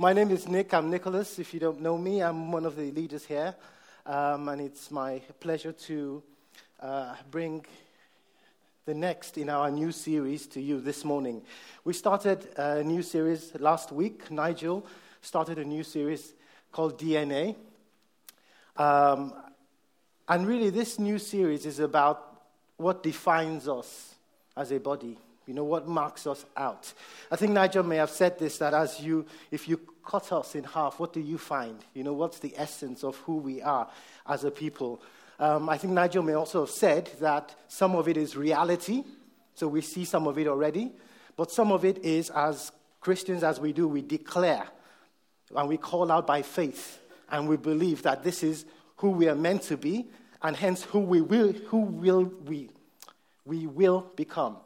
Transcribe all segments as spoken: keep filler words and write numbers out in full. My name is Nick. I'm Nicholas. If you don't know me, I'm one of the leaders here. Um, and it's my pleasure to uh, bring the next in our new series to you this morning. We started a new series last week. Nigel started a new series called D N A. Um, and really, this new series is about what defines us as a body. You know, what marks us out. I think Nigel may have said this, that as you, if you cut us in half, what do you find? You know, what's the essence of who we are as a people? Um, I think Nigel may also have said that some of it is reality, so we see some of it already, but some of it is, as Christians, as we do, we declare, and we call out by faith, and we believe that this is who we are meant to be, and hence who we will, who will we, we will become.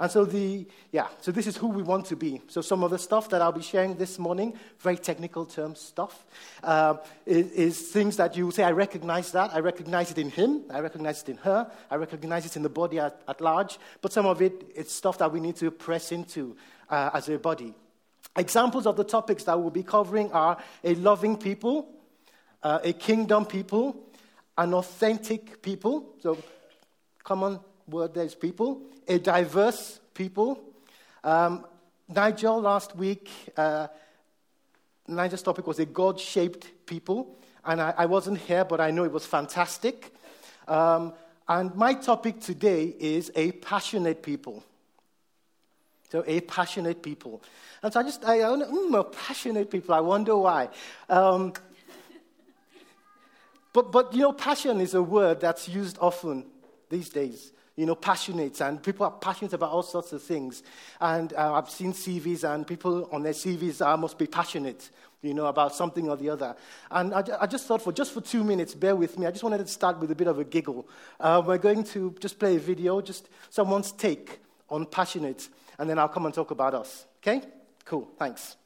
And so the, yeah, so this is who we want to be. So some of the stuff that I'll be sharing this morning, very technical term stuff, uh, is, is things that you say, I recognize that. I recognize it in him. I recognize it in her. I recognize it in the body at, at large. But some of it, it's stuff that we need to press into uh, as a body. Examples of the topics that we'll be covering are a loving people, uh, a kingdom people, an authentic people. So common word there is people. A diverse people. Um, Nigel last week, uh, Nigel's topic was a God-shaped people. And I, I wasn't here, but I know it was fantastic. Um, and my topic today is a passionate people. So a passionate people. And so I just, I, I mm, passionate people, I wonder why. Um, but, but, you know, passion is a word that's used often these days. You know, passionate, and people are passionate about all sorts of things. And uh, I've seen C Vs, and people on their C Vs uh, must be passionate, you know, about something or the other. And I, I just thought, for just for two minutes, bear with me. I just wanted to start with a bit of a giggle. Uh, we're going to just play a video, just someone's take on passionate, and then I'll come and talk about us. Okay? Cool. Thanks.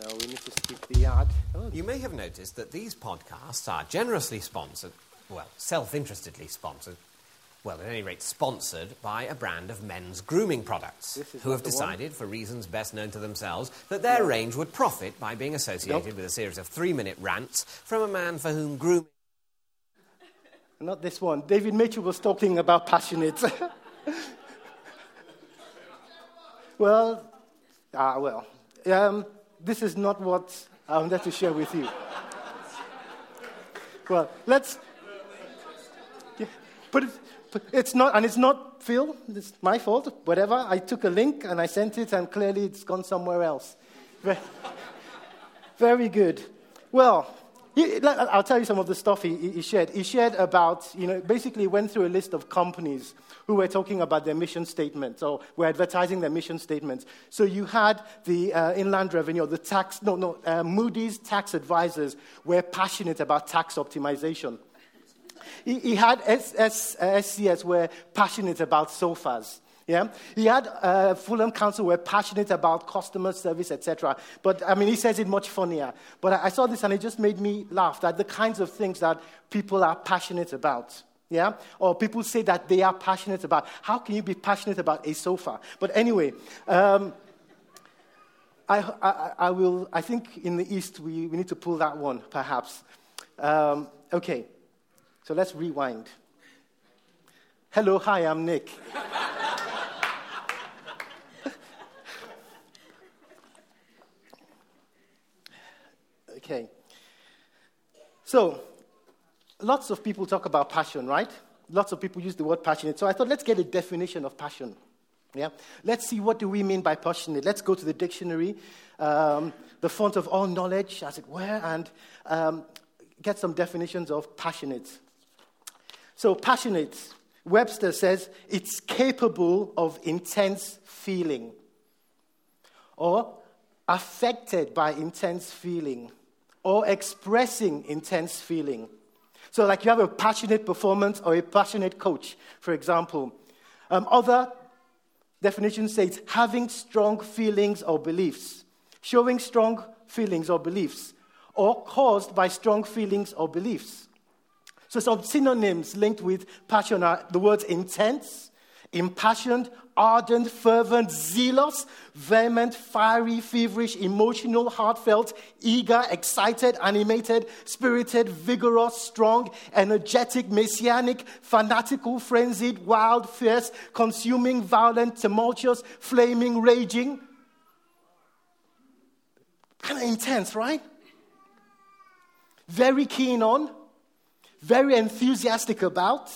No, we need to skip the ad. Oh. You may have noticed that these podcasts are generously sponsored, well, self-interestedly sponsored, well, at any rate, sponsored by a brand of men's grooming products who have decided, one. for reasons best known to themselves, that their yeah. range would profit by being associated nope. with a series of three-minute rants from a man for whom grooming... Not this one. David Mitchell was talking about passionate. well, ah, well, um... This is not what I wanted to share with you. Well, let's... Yeah, but, it, but it's not, and it's not Phil, it's my fault, whatever. I took a link and I sent it, and clearly it's gone somewhere else. Very good. Well, he, I'll tell you some of the stuff he, he shared. He shared about, you know, basically went through a list of companies who were talking about their mission statements, or were advertising their mission statements. So you had the uh, Inland Revenue, or the tax, no, no, uh, Moody's tax advisors were passionate about tax optimization. he, he had S C S were passionate about sofas. Yeah, he had uh, Fulham Council were passionate about customer service, et cetera. But, I mean, he says it much funnier. But I, I saw this and it just made me laugh, that the kinds of things that people are passionate about, yeah? Or people say that they are passionate about. How can you be passionate about a sofa? But anyway, um, I, I, I will, I think in the East we, we need to pull that one, perhaps. Um, okay, so let's rewind. Hello, hi, I'm Nick. Okay, so lots of people talk about passion, right? Lots of people use the word passionate. So I thought, let's get a definition of passion. Yeah, let's see, what do we mean by passionate? Let's go to the dictionary, um, the font of all knowledge, as it were, and um, get some definitions of passionate. So passionate, Webster says, it's capable of intense feeling, or affected by intense feeling, or expressing intense feeling. So like you have a passionate performance or a passionate coach, for example. Um, other definitions say it's having strong feelings or beliefs, showing strong feelings or beliefs, or caused by strong feelings or beliefs. So some synonyms linked with passion are the words intense, impassioned, ardent, fervent, zealous, vehement, fiery, feverish, emotional, heartfelt, eager, excited, animated, spirited, vigorous, strong, energetic, messianic, fanatical, frenzied, wild, fierce, consuming, violent, tumultuous, flaming, raging. Kind of intense, right? Very keen on, very enthusiastic about,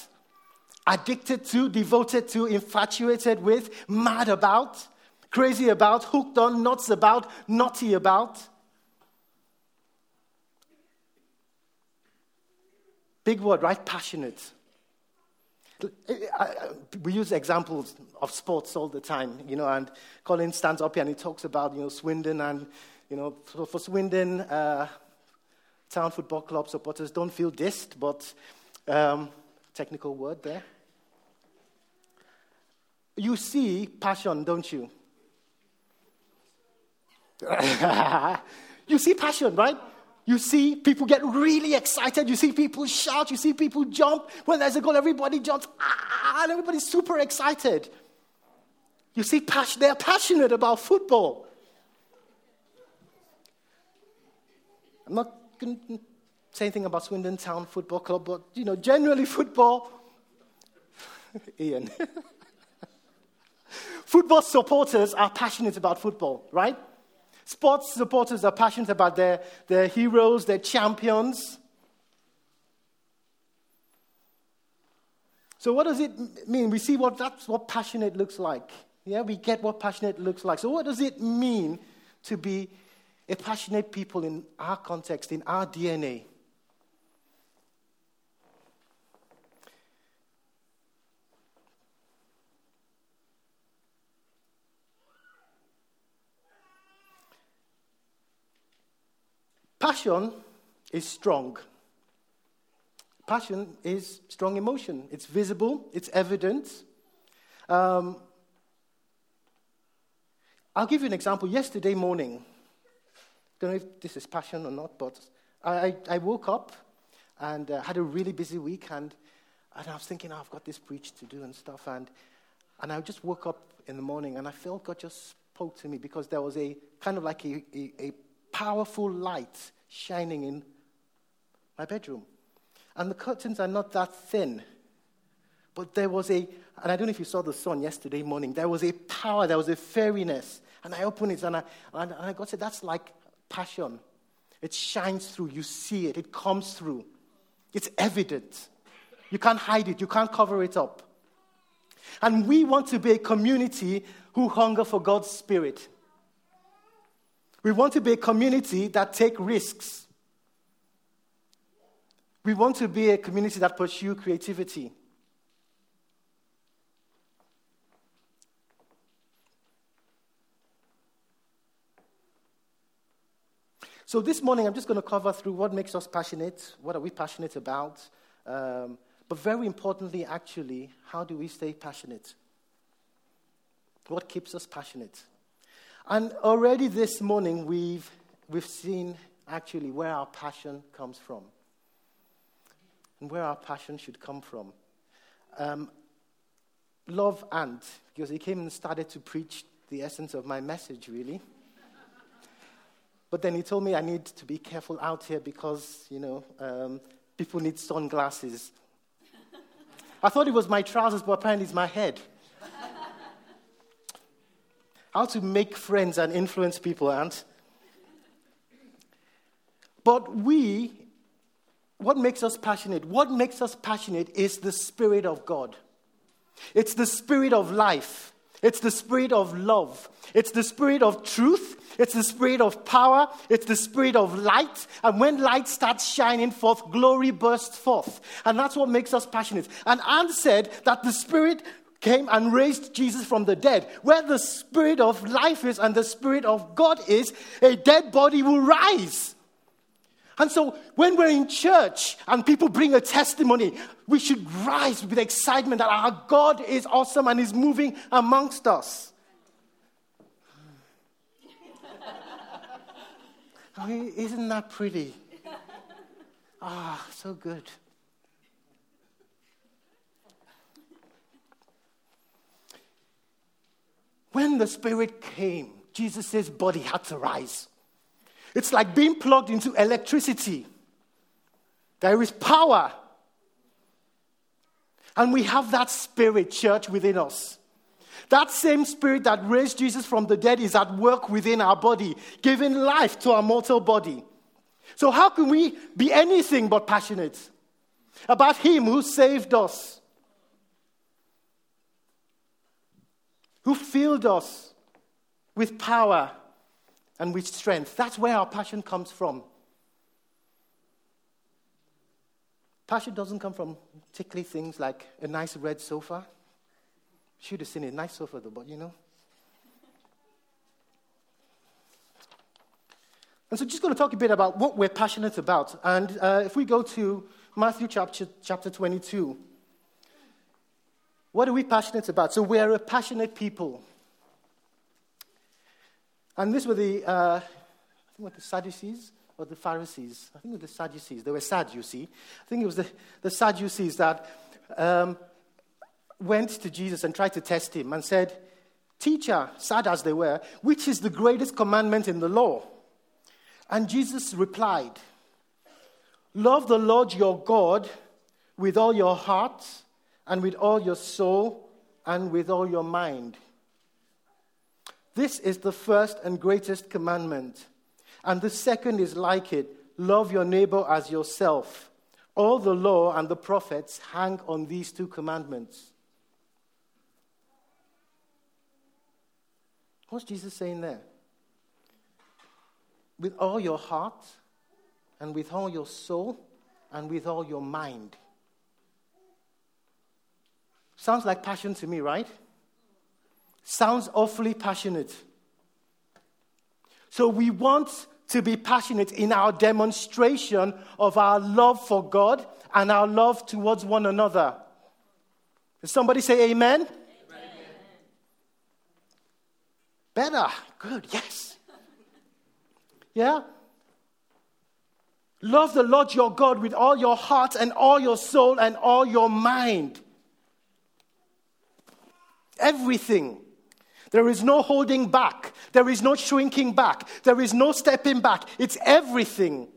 addicted to, devoted to, infatuated with, mad about, crazy about, hooked on, nuts about, naughty about. Big word, right? Passionate. We use examples of sports all the time, you know, and Colin stands up here and he talks about, you know, Swindon and, you know, for Swindon uh, Town Football Club supporters don't feel dissed, but um, technical word there. You see passion, don't you? You see passion, right? You see people get really excited. You see people shout. You see people jump. When there's a goal, everybody jumps. Ah, and everybody's super excited. You see passion. They're passionate about football. I'm not going to say anything about Swindon Town Football Club, but, you know, generally football... Ian. Football supporters are passionate about football, right? Sports supporters are passionate about their, their heroes, their champions. So what does it mean? We see what that's what passionate looks like. Yeah, we get what passionate looks like. So what does it mean to be a passionate people in our context, in our D N A? Passion is strong. Passion is strong emotion. It's visible. It's evident. Um, I'll give you an example. Yesterday morning, I don't know if this is passion or not, but I, I woke up and uh, had a really busy week, and, and I was thinking, oh, I've got this preach to do and stuff, and and I just woke up in the morning, and I felt God just spoke to me because there was a kind of like a, a, a powerful light shining in my bedroom. And the curtains are not that thin, but there was a, and I don't know if you saw the sun yesterday morning, there was a power, there was a fairiness, and I opened it, and I, and I got to, that's like passion. It shines through. You see it. It comes through. It's evident. You can't hide it. You can't cover it up. And we want to be a community who hunger for God's Spirit. We want to be a community that take risks. We want to be a community that pursue creativity. So this morning, I'm just going to cover through what makes us passionate, what are we passionate about, um, but very importantly, actually, how do we stay passionate? What keeps us passionate? And already this morning, we've we've seen actually where our passion comes from and where our passion should come from. Um, love and, because he came and started to preach the essence of my message, really. But then he told me I need to be careful out here because, you know, um, people need sunglasses. I thought it was my trousers, but apparently it's my head. How to make friends and influence people, Aunt. But we, what makes us passionate? What makes us passionate is the Spirit of God. It's the Spirit of life. It's the Spirit of love. It's the Spirit of truth. It's the Spirit of power. It's the Spirit of light. And when light starts shining forth, glory bursts forth. And that's what makes us passionate. And Anne said that the Spirit came and raised Jesus from the dead. Where the Spirit of life is and the Spirit of God is, a dead body will rise. And so when we're in church and people bring a testimony, we should rise with excitement that our God is awesome and is moving amongst us. I mean, isn't that pretty? Ah, so good. when the Spirit came, Jesus' body had to rise. It's like being plugged into electricity. There is power. And we have that Spirit, church, within us. That same Spirit that raised Jesus from the dead is at work within our body, giving life to our mortal body. So how can we be anything but passionate about Him who saved us, who filled us with power and with strength? That's where our passion comes from. Passion doesn't come from tickly things like a nice red sofa. Should have seen a nice sofa though, but you know. And so just going to talk a bit about what we're passionate about. And uh, if we go to Matthew chapter, chapter twenty-two, what are we passionate about? So we're a passionate people. And this were the, uh, I think what the Sadducees or the Pharisees. I think it was the Sadducees. They were sad, you see. I think it was the, the Sadducees that um, went to Jesus and tried to test him and said, "Teacher," sad as they were, "which is the greatest commandment in the law?" And Jesus replied, "Love the Lord your God with all your heart and with all your soul and with all your mind. This is the first and greatest commandment. And the second is like it. Love your neighbor as yourself. All the law and the prophets hang on these two commandments." What's Jesus saying there? With all your heart, and with all your soul, and with all your mind. Sounds like passion to me, right? Sounds awfully passionate. So we want to be passionate in our demonstration of our love for God and our love towards one another. Does somebody say amen? Amen. Better. Good. Yes. Yeah? Love the Lord your God with all your heart and all your soul and all your mind. Everything. There is no holding back. There is no shrinking back. There is no stepping back. It's everything.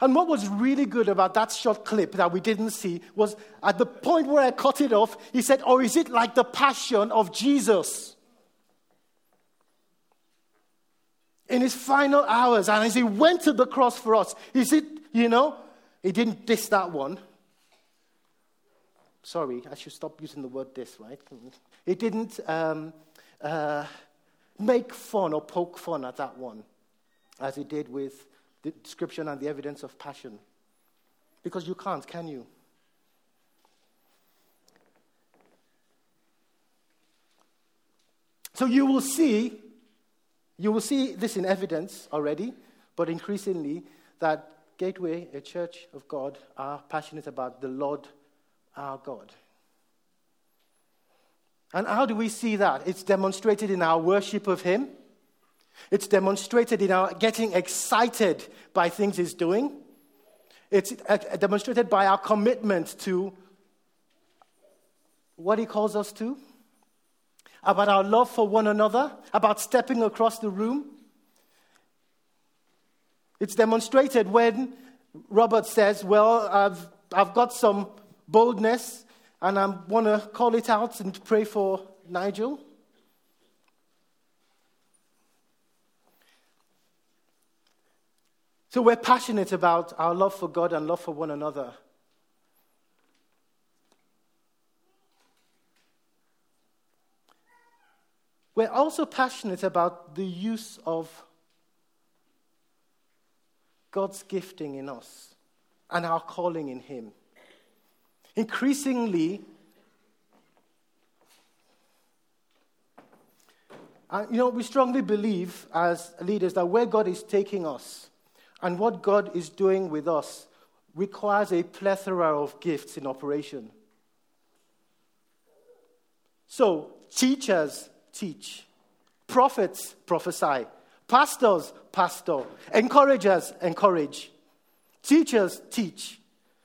And what was really good about that short clip that we didn't see was at the point where I cut it off, he said, "Or is it like the passion of Jesus?" In his final hours, and as he went to the cross for us, is it, you know, he didn't diss that one. Sorry, I should stop using the word diss, right? He didn't um, uh, make fun or poke fun at that one, as he did with the description and the evidence of passion. Because you can't, can you? So you will see... You will see this in evidence already, but increasingly that Gateway, a church of God, are passionate about the Lord our God. And how do we see that? It's demonstrated in our worship of Him. It's demonstrated in our getting excited by things He's doing. It's demonstrated by our commitment to what He calls us to. About our love for one another, about stepping across the room. It's demonstrated when Robert says, well, I've I've got some boldness and I want to call it out and pray for Nigel. So we're passionate about our love for God and love for one another. We're also passionate about the use of God's gifting in us and our calling in Him. Increasingly, uh, you know, we strongly believe as leaders that where God is taking us and what God is doing with us requires a plethora of gifts in operation. So, teachers teach. Prophets prophesy. Pastors pastor. Encouragers encourage. Teachers teach.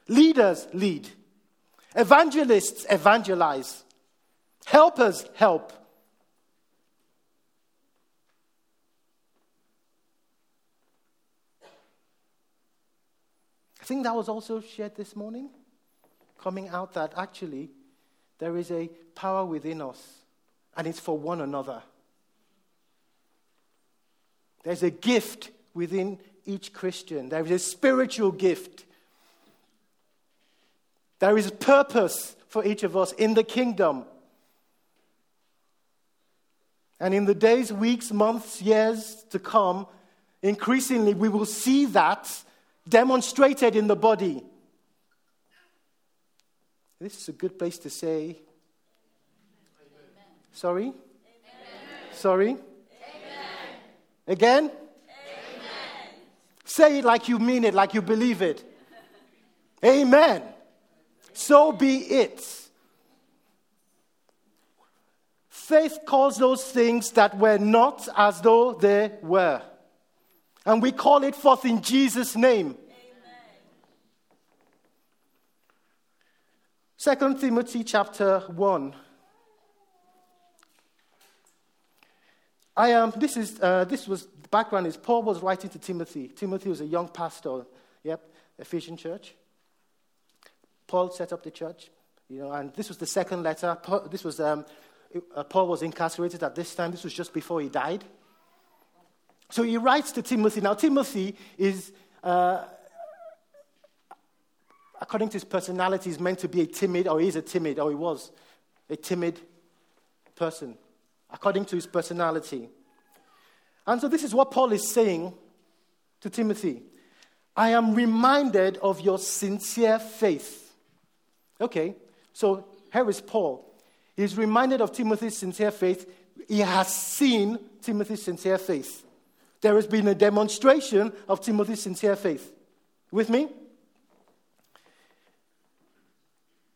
Leaders lead. Evangelists evangelize. Helpers help. I think that was also shared this morning, coming out that actually there is a power within us, and it's for one another. There's a gift within each Christian. There is a spiritual gift. There is purpose for each of us in the kingdom. And in the days, weeks, months, years to come, increasingly we will see that demonstrated in the body. This is a good place to say, Amen. Sorry? Amen. Sorry? Amen. Again? Amen. Say it like you mean it, like you believe it. Amen. So be it. Faith calls those things that were not as though they were. And we call it forth in Jesus' name. Second Timothy chapter one. I am. Um, this is. Uh, this was the background. Is Paul was writing to Timothy. Timothy was a young pastor. Yep, Ephesian church. Paul set up the church. You know, and this was the second letter. Paul, this was. Um, uh, Paul was incarcerated at this time. This was just before he died. So he writes to Timothy. Now Timothy is. Uh, According to his personality, he's meant to be a timid, or he is a timid, or he was a timid person, according to his personality. And so this is what Paul is saying to Timothy. I am reminded of your sincere faith. Okay, so here is Paul. He's reminded of Timothy's sincere faith. He has seen Timothy's sincere faith. There has been a demonstration of Timothy's sincere faith. With me?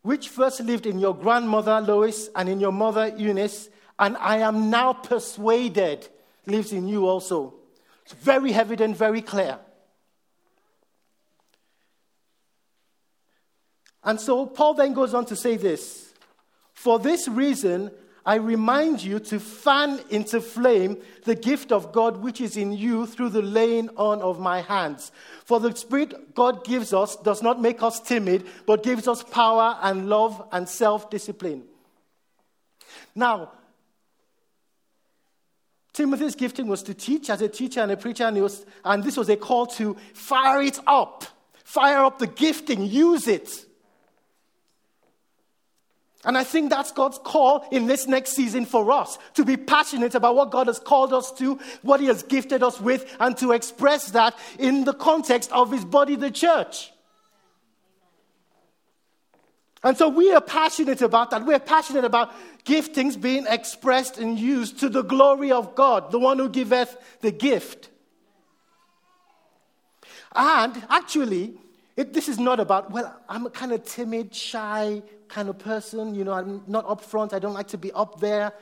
Which first lived in your grandmother Lois and in your mother Eunice, and I am now persuaded lives in you also. It's very evident, very clear. And so Paul then goes on to say this. For this reason, I remind you to fan into flame the gift of God which is in you through the laying on of my hands. For the Spirit God gives us does not make us timid, but gives us power and love and self-discipline. Now, Timothy's gifting was to teach as a teacher and a preacher, and, was, and this was a call to fire it up. Fire up the gifting, use it. And I think that's God's call in this next season for us, to be passionate about what God has called us to, what he has gifted us with, and to express that in the context of his body, the church. And so we are passionate about that. We're passionate about giftings being expressed and used to the glory of God, the one who giveth the gift. And actually, it, this is not about, well, I'm a kind of timid, shy kind of person, you know, I'm not up front, I don't like to be up there.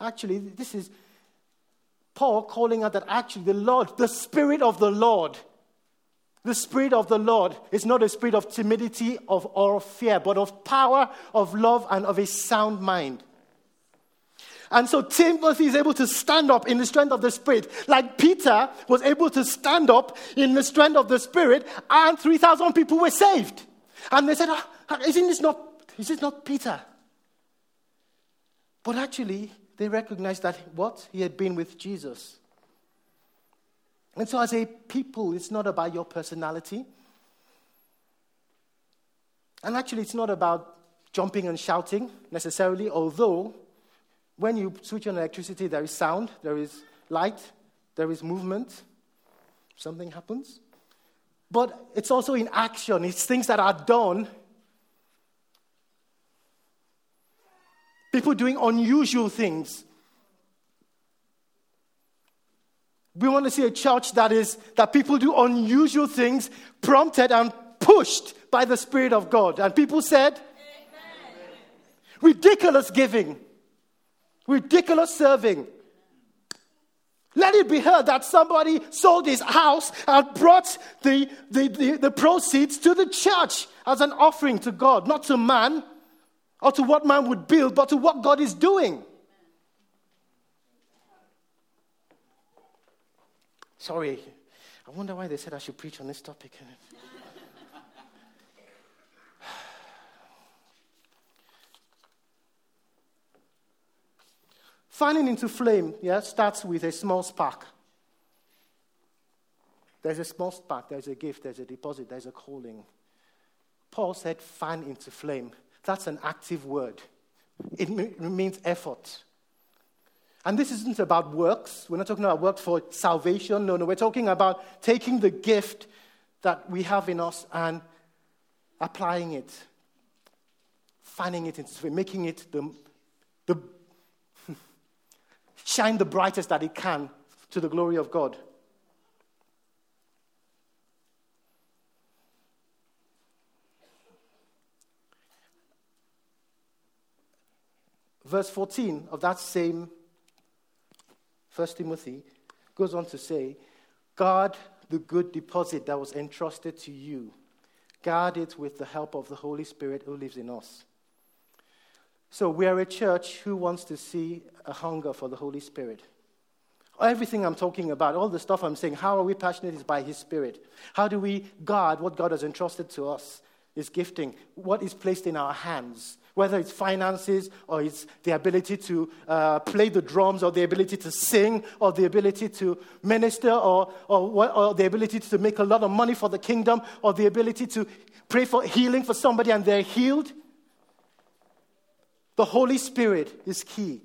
Actually, this is Paul calling out that actually the Lord, the Spirit of the Lord, the Spirit of the Lord is not a spirit of timidity of, or of fear, but of power, of love, and of a sound mind. And so Timothy is able to stand up in the strength of the Spirit, like Peter was able to stand up in the strength of the Spirit, and three thousand people were saved. And they said, oh, isn't this not This is not Peter. But actually, they recognized that what? He had been with Jesus. And so as a people, it's not about your personality. And actually, it's not about jumping and shouting necessarily, although when you switch on electricity, there is sound, there is light, there is movement. Something happens. But it's also in action. It's things that are done. People doing unusual things. We want to see a church that is that people do unusual things, prompted and pushed by the Spirit of God. And people said, Amen. Ridiculous giving, ridiculous serving. Let it be heard that somebody sold his house and brought the, the, the, the proceeds to the church as an offering to God, not to man. Or to what man would build, but to what God is doing. Sorry, I wonder why they said I should preach on this topic. Fanning into flame, yeah, starts with a small spark. There's a small spark, there's a gift, there's a deposit, there's a calling. Paul said, fan into flame. That's an active word. It means effort. And this isn't about works. We're not talking about works for salvation. No, no, we're talking about taking the gift that we have in us and applying it, fanning it into flame, making it the, the shine the brightest that it can to the glory of God. Verse fourteen of that same First Timothy goes on to say, guard the good deposit that was entrusted to you. Guard it with the help of the Holy Spirit who lives in us. So we are a church who wants to see a hunger for the Holy Spirit. Everything I'm talking about, all the stuff I'm saying, how are we passionate is by His Spirit. How do we guard what God has entrusted to us, His gifting, what is placed in our hands? Whether it's finances or it's the ability to uh, play the drums or the ability to sing or the ability to minister or, or or the ability to make a lot of money for the kingdom or the ability to pray for healing for somebody and they're healed. The Holy Spirit is key.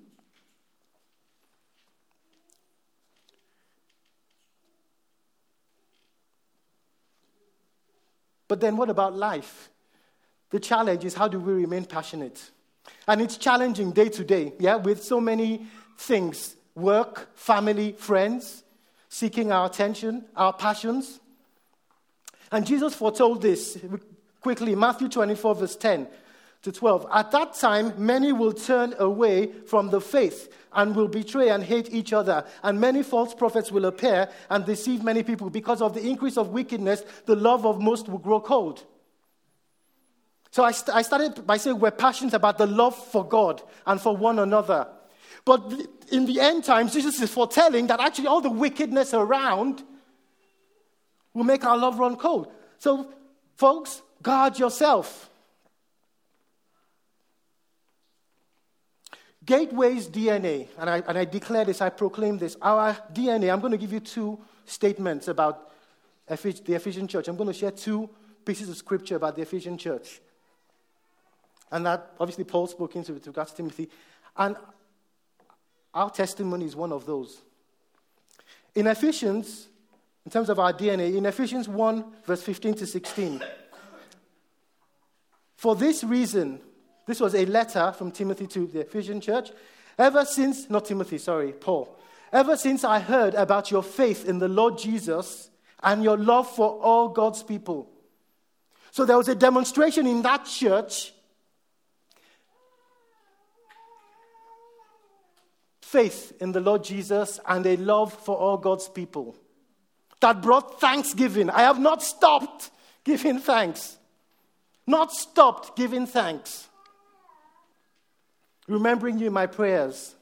But then what about life? The challenge is, how do we remain passionate? And it's challenging day to day, yeah, with so many things. Work, family, friends, seeking our attention, our passions. And Jesus foretold this quickly, Matthew twenty-four, verse ten to twelve. At that time, many will turn away from the faith and will betray and hate each other. And many false prophets will appear and deceive many people. Because of the increase of wickedness, the love of most will grow cold. So I, st- I started by saying we're passionate about the love for God and for one another. But th- in the end times, Jesus is foretelling that actually all the wickedness around will make our love run cold. So, folks, guard yourself. Gateway's D N A, and I, and I declare this, I proclaim this, our D N A, I'm going to give you two statements about Ephes- the Ephesian church. I'm going to share two pieces of scripture about the Ephesian church. And that, obviously, Paul spoke into with regards to Timothy. And our testimony is one of those. In Ephesians, in terms of our D N A, in Ephesians one, verse fifteen to sixteen. For this reason, this was a letter from Timothy to the Ephesian church. Ever since, not Timothy, sorry, Paul. Ever since I heard about your faith in the Lord Jesus and your love for all God's people. So there was a demonstration in that church. Faith in the Lord Jesus and a love for all God's people that brought thanksgiving. I have not stopped giving thanks. Not stopped giving thanks. Remembering you in my prayers.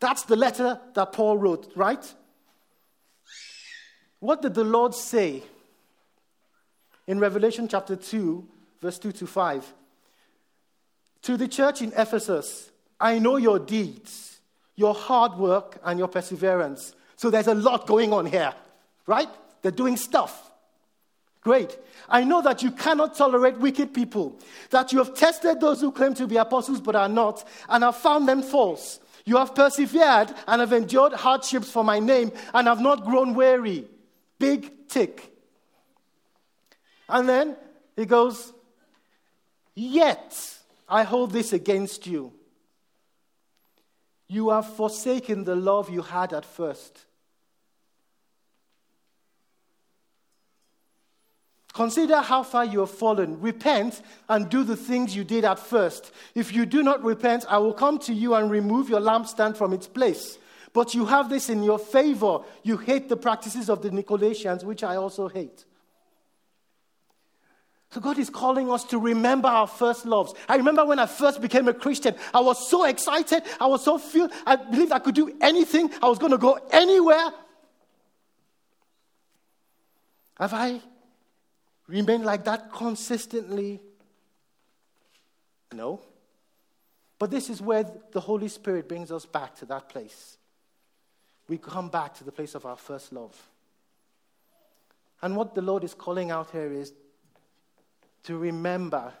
That's the letter that Paul wrote, right? What did the Lord say? In Revelation chapter two, verse two to five. To the church in Ephesus, I know your deeds, your hard work, and your perseverance. So there's a lot going on here, right? They're doing stuff. Great. I know that you cannot tolerate wicked people, that you have tested those who claim to be apostles but are not, and have found them false. You have persevered and have endured hardships for my name, and have not grown weary. Big tick. And then he goes, yet I hold this against you. You have forsaken the love you had at first. Consider how far you have fallen. Repent and do the things you did at first. If you do not repent, I will come to you and remove your lampstand from its place. But you have this in your favor. You hate the practices of the Nicolaitans, which I also hate. So God is calling us to remember our first loves. I remember when I first became a Christian, I was so excited. I was so filled. I believed I could do anything. I was going to go anywhere. Have I remained like that consistently? No. But this is where the Holy Spirit brings us back to that place. We come back to the place of our first love. And what the Lord is calling out here is to remember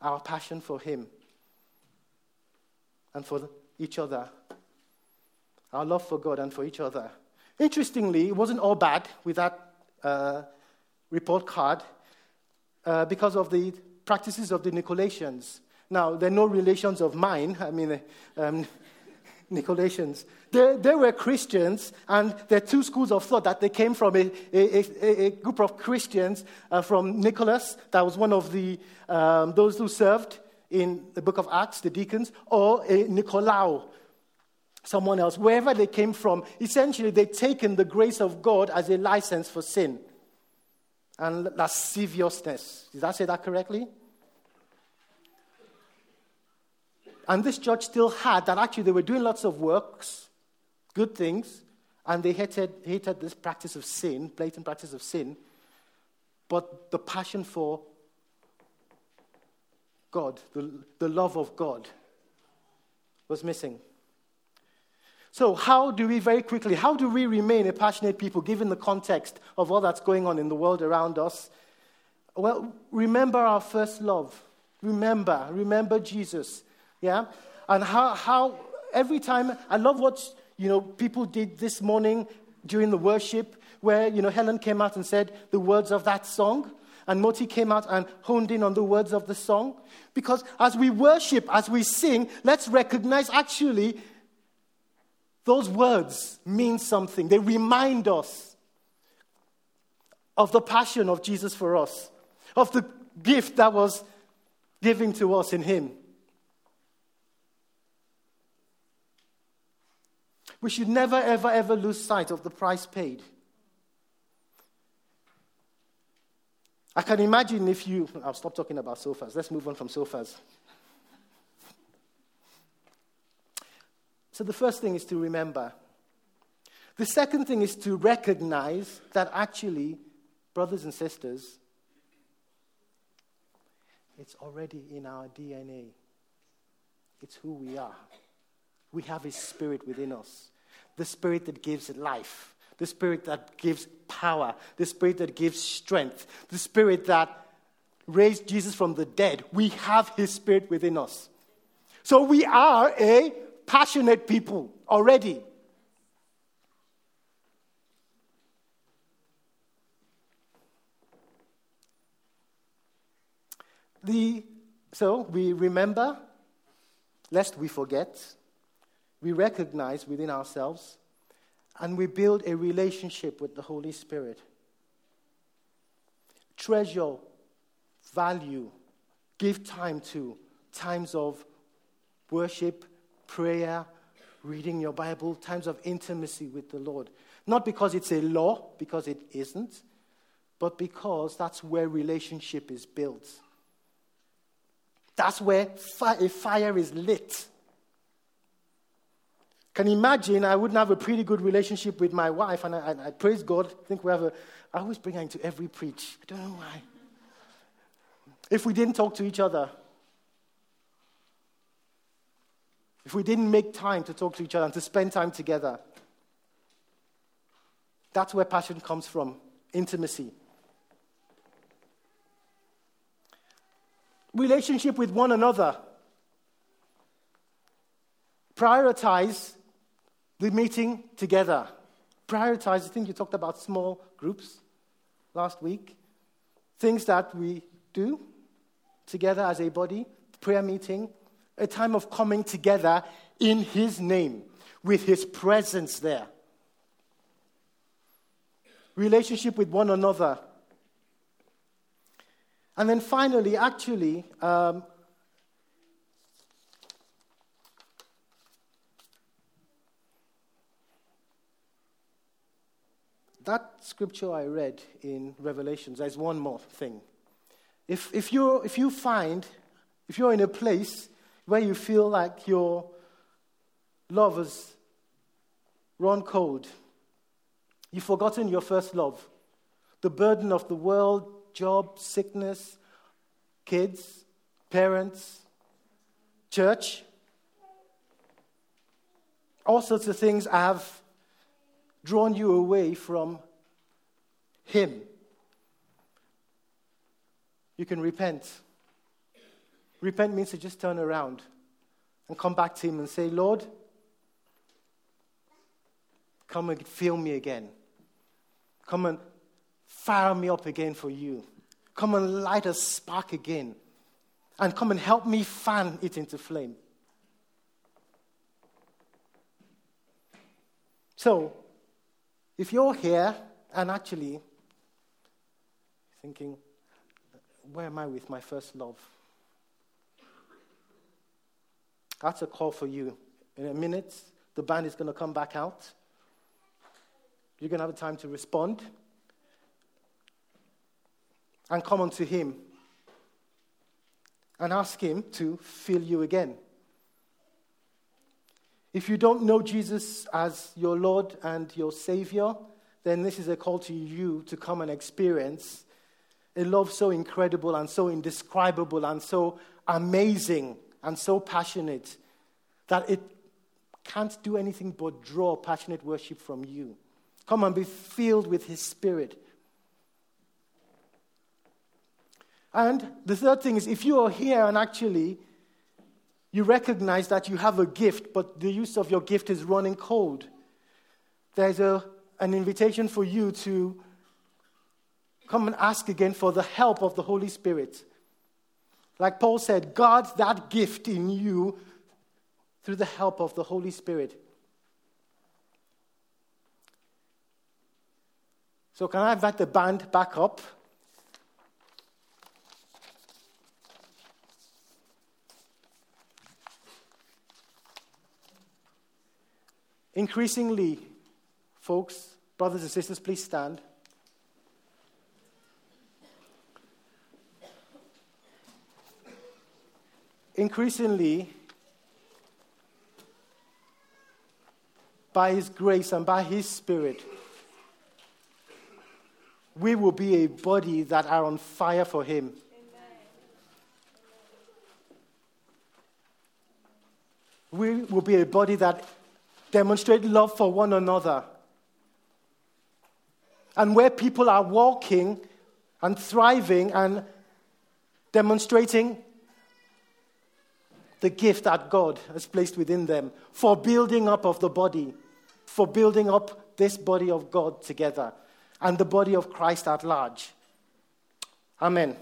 our passion for Him and for each other, our love for God and for each other. Interestingly, it wasn't all bad with that uh, report card uh, because of the practices of the Nicolaitans. Now, they're no relations of mine. I mean, um, Nicolaitans. They, they were Christians, and there are two schools of thought that they came from. A, a, a, a group of Christians uh, from Nicholas, that was one of the um, those who served in the book of Acts, the deacons, or a Nicolau, someone else. Wherever they came from, essentially, they'd taken the grace of God as a license for sin and lasciviousness. Did I say that correctly? And this church still had that. Actually, they were doing lots of works, good things, and they hated, hated this practice of sin, blatant practice of sin. But the passion for God, the, the love of God, was missing. So how do we, very quickly, how do we remain a passionate people given the context of all that's going on in the world around us? Well, remember our first love. Remember, remember Jesus. Yeah, and how, how every time, I love what, you know, people did this morning during the worship where, you know, Helen came out and said the words of that song, and Moti came out and honed in on the words of the song. Because as we worship, as we sing, let's recognize actually those words mean something. They remind us of the passion of Jesus for us, of the gift that was given to us in Him. We should never, ever, ever lose sight of the price paid. I can imagine if you... I'll stop talking about sofas. Let's move on from sofas. So the first thing is to remember. The second thing is to recognize that actually, brothers and sisters, it's already in our D N A. It's who we are. We have His Spirit within us. The Spirit that gives life, the Spirit that gives power, the Spirit that gives strength, the Spirit that raised Jesus from the dead. We have His Spirit within us. So we are a passionate people already. The, so we remember, lest we forget. We recognize within ourselves, and we build a relationship with the Holy Spirit. Treasure, value, give time to times of worship, prayer, reading your Bible, times of intimacy with the Lord. Not because it's a law, because it isn't, but because that's where relationship is built. That's where fi- a fire is lit. Can imagine I wouldn't have a pretty good relationship with my wife, and I, I, I praise God. I think we have a. I always bring her into every preach. I don't know why. If we didn't talk to each other, if we didn't make time to talk to each other and to spend time together, that's where passion comes from, intimacy. Relationship with one another. Prioritize the meeting together. Prioritize, I think you talked about small groups last week. Things that we do together as a body, prayer meeting, a time of coming together in His name, with His presence there. Relationship with one another. And then finally, actually, um, that scripture I read in Revelation, there's one more thing. If if you if you find, if you're in a place where you feel like your love has run cold, you've forgotten your first love, the burden of the world, job, sickness, kids, parents, church. All sorts of things have drawn you away from him. You can repent. Repent means to just turn around and come back to him and say, Lord, come and fill me again. Come and fire me up again for you. Come and light a spark again. And come and help me fan it into flame. So, if you're here and actually thinking, where am I with my first love? That's a call for you. In a minute, the band is going to come back out. You're going to have time to respond and come unto him and ask him to fill you again. If you don't know Jesus as your Lord and your Savior, then this is a call to you to come and experience a love so incredible and so indescribable and so amazing and so passionate that it can't do anything but draw passionate worship from you. Come and be filled with his Spirit. And the third thing is, if you are here and actually you recognize that you have a gift, but the use of your gift is running cold, there's a, an invitation for you to come and ask again for the help of the Holy Spirit. Like Paul said, guard that gift in you through the help of the Holy Spirit. So can I invite the band back up? Increasingly, folks, brothers and sisters, please stand. Increasingly, by his grace and by his Spirit, we will be a body that are on fire for him. Amen. We will be a body that demonstrate love for one another. And where people are walking and thriving and demonstrating the gift that God has placed within them for building up of the body, for building up this body of God together and the body of Christ at large. Amen.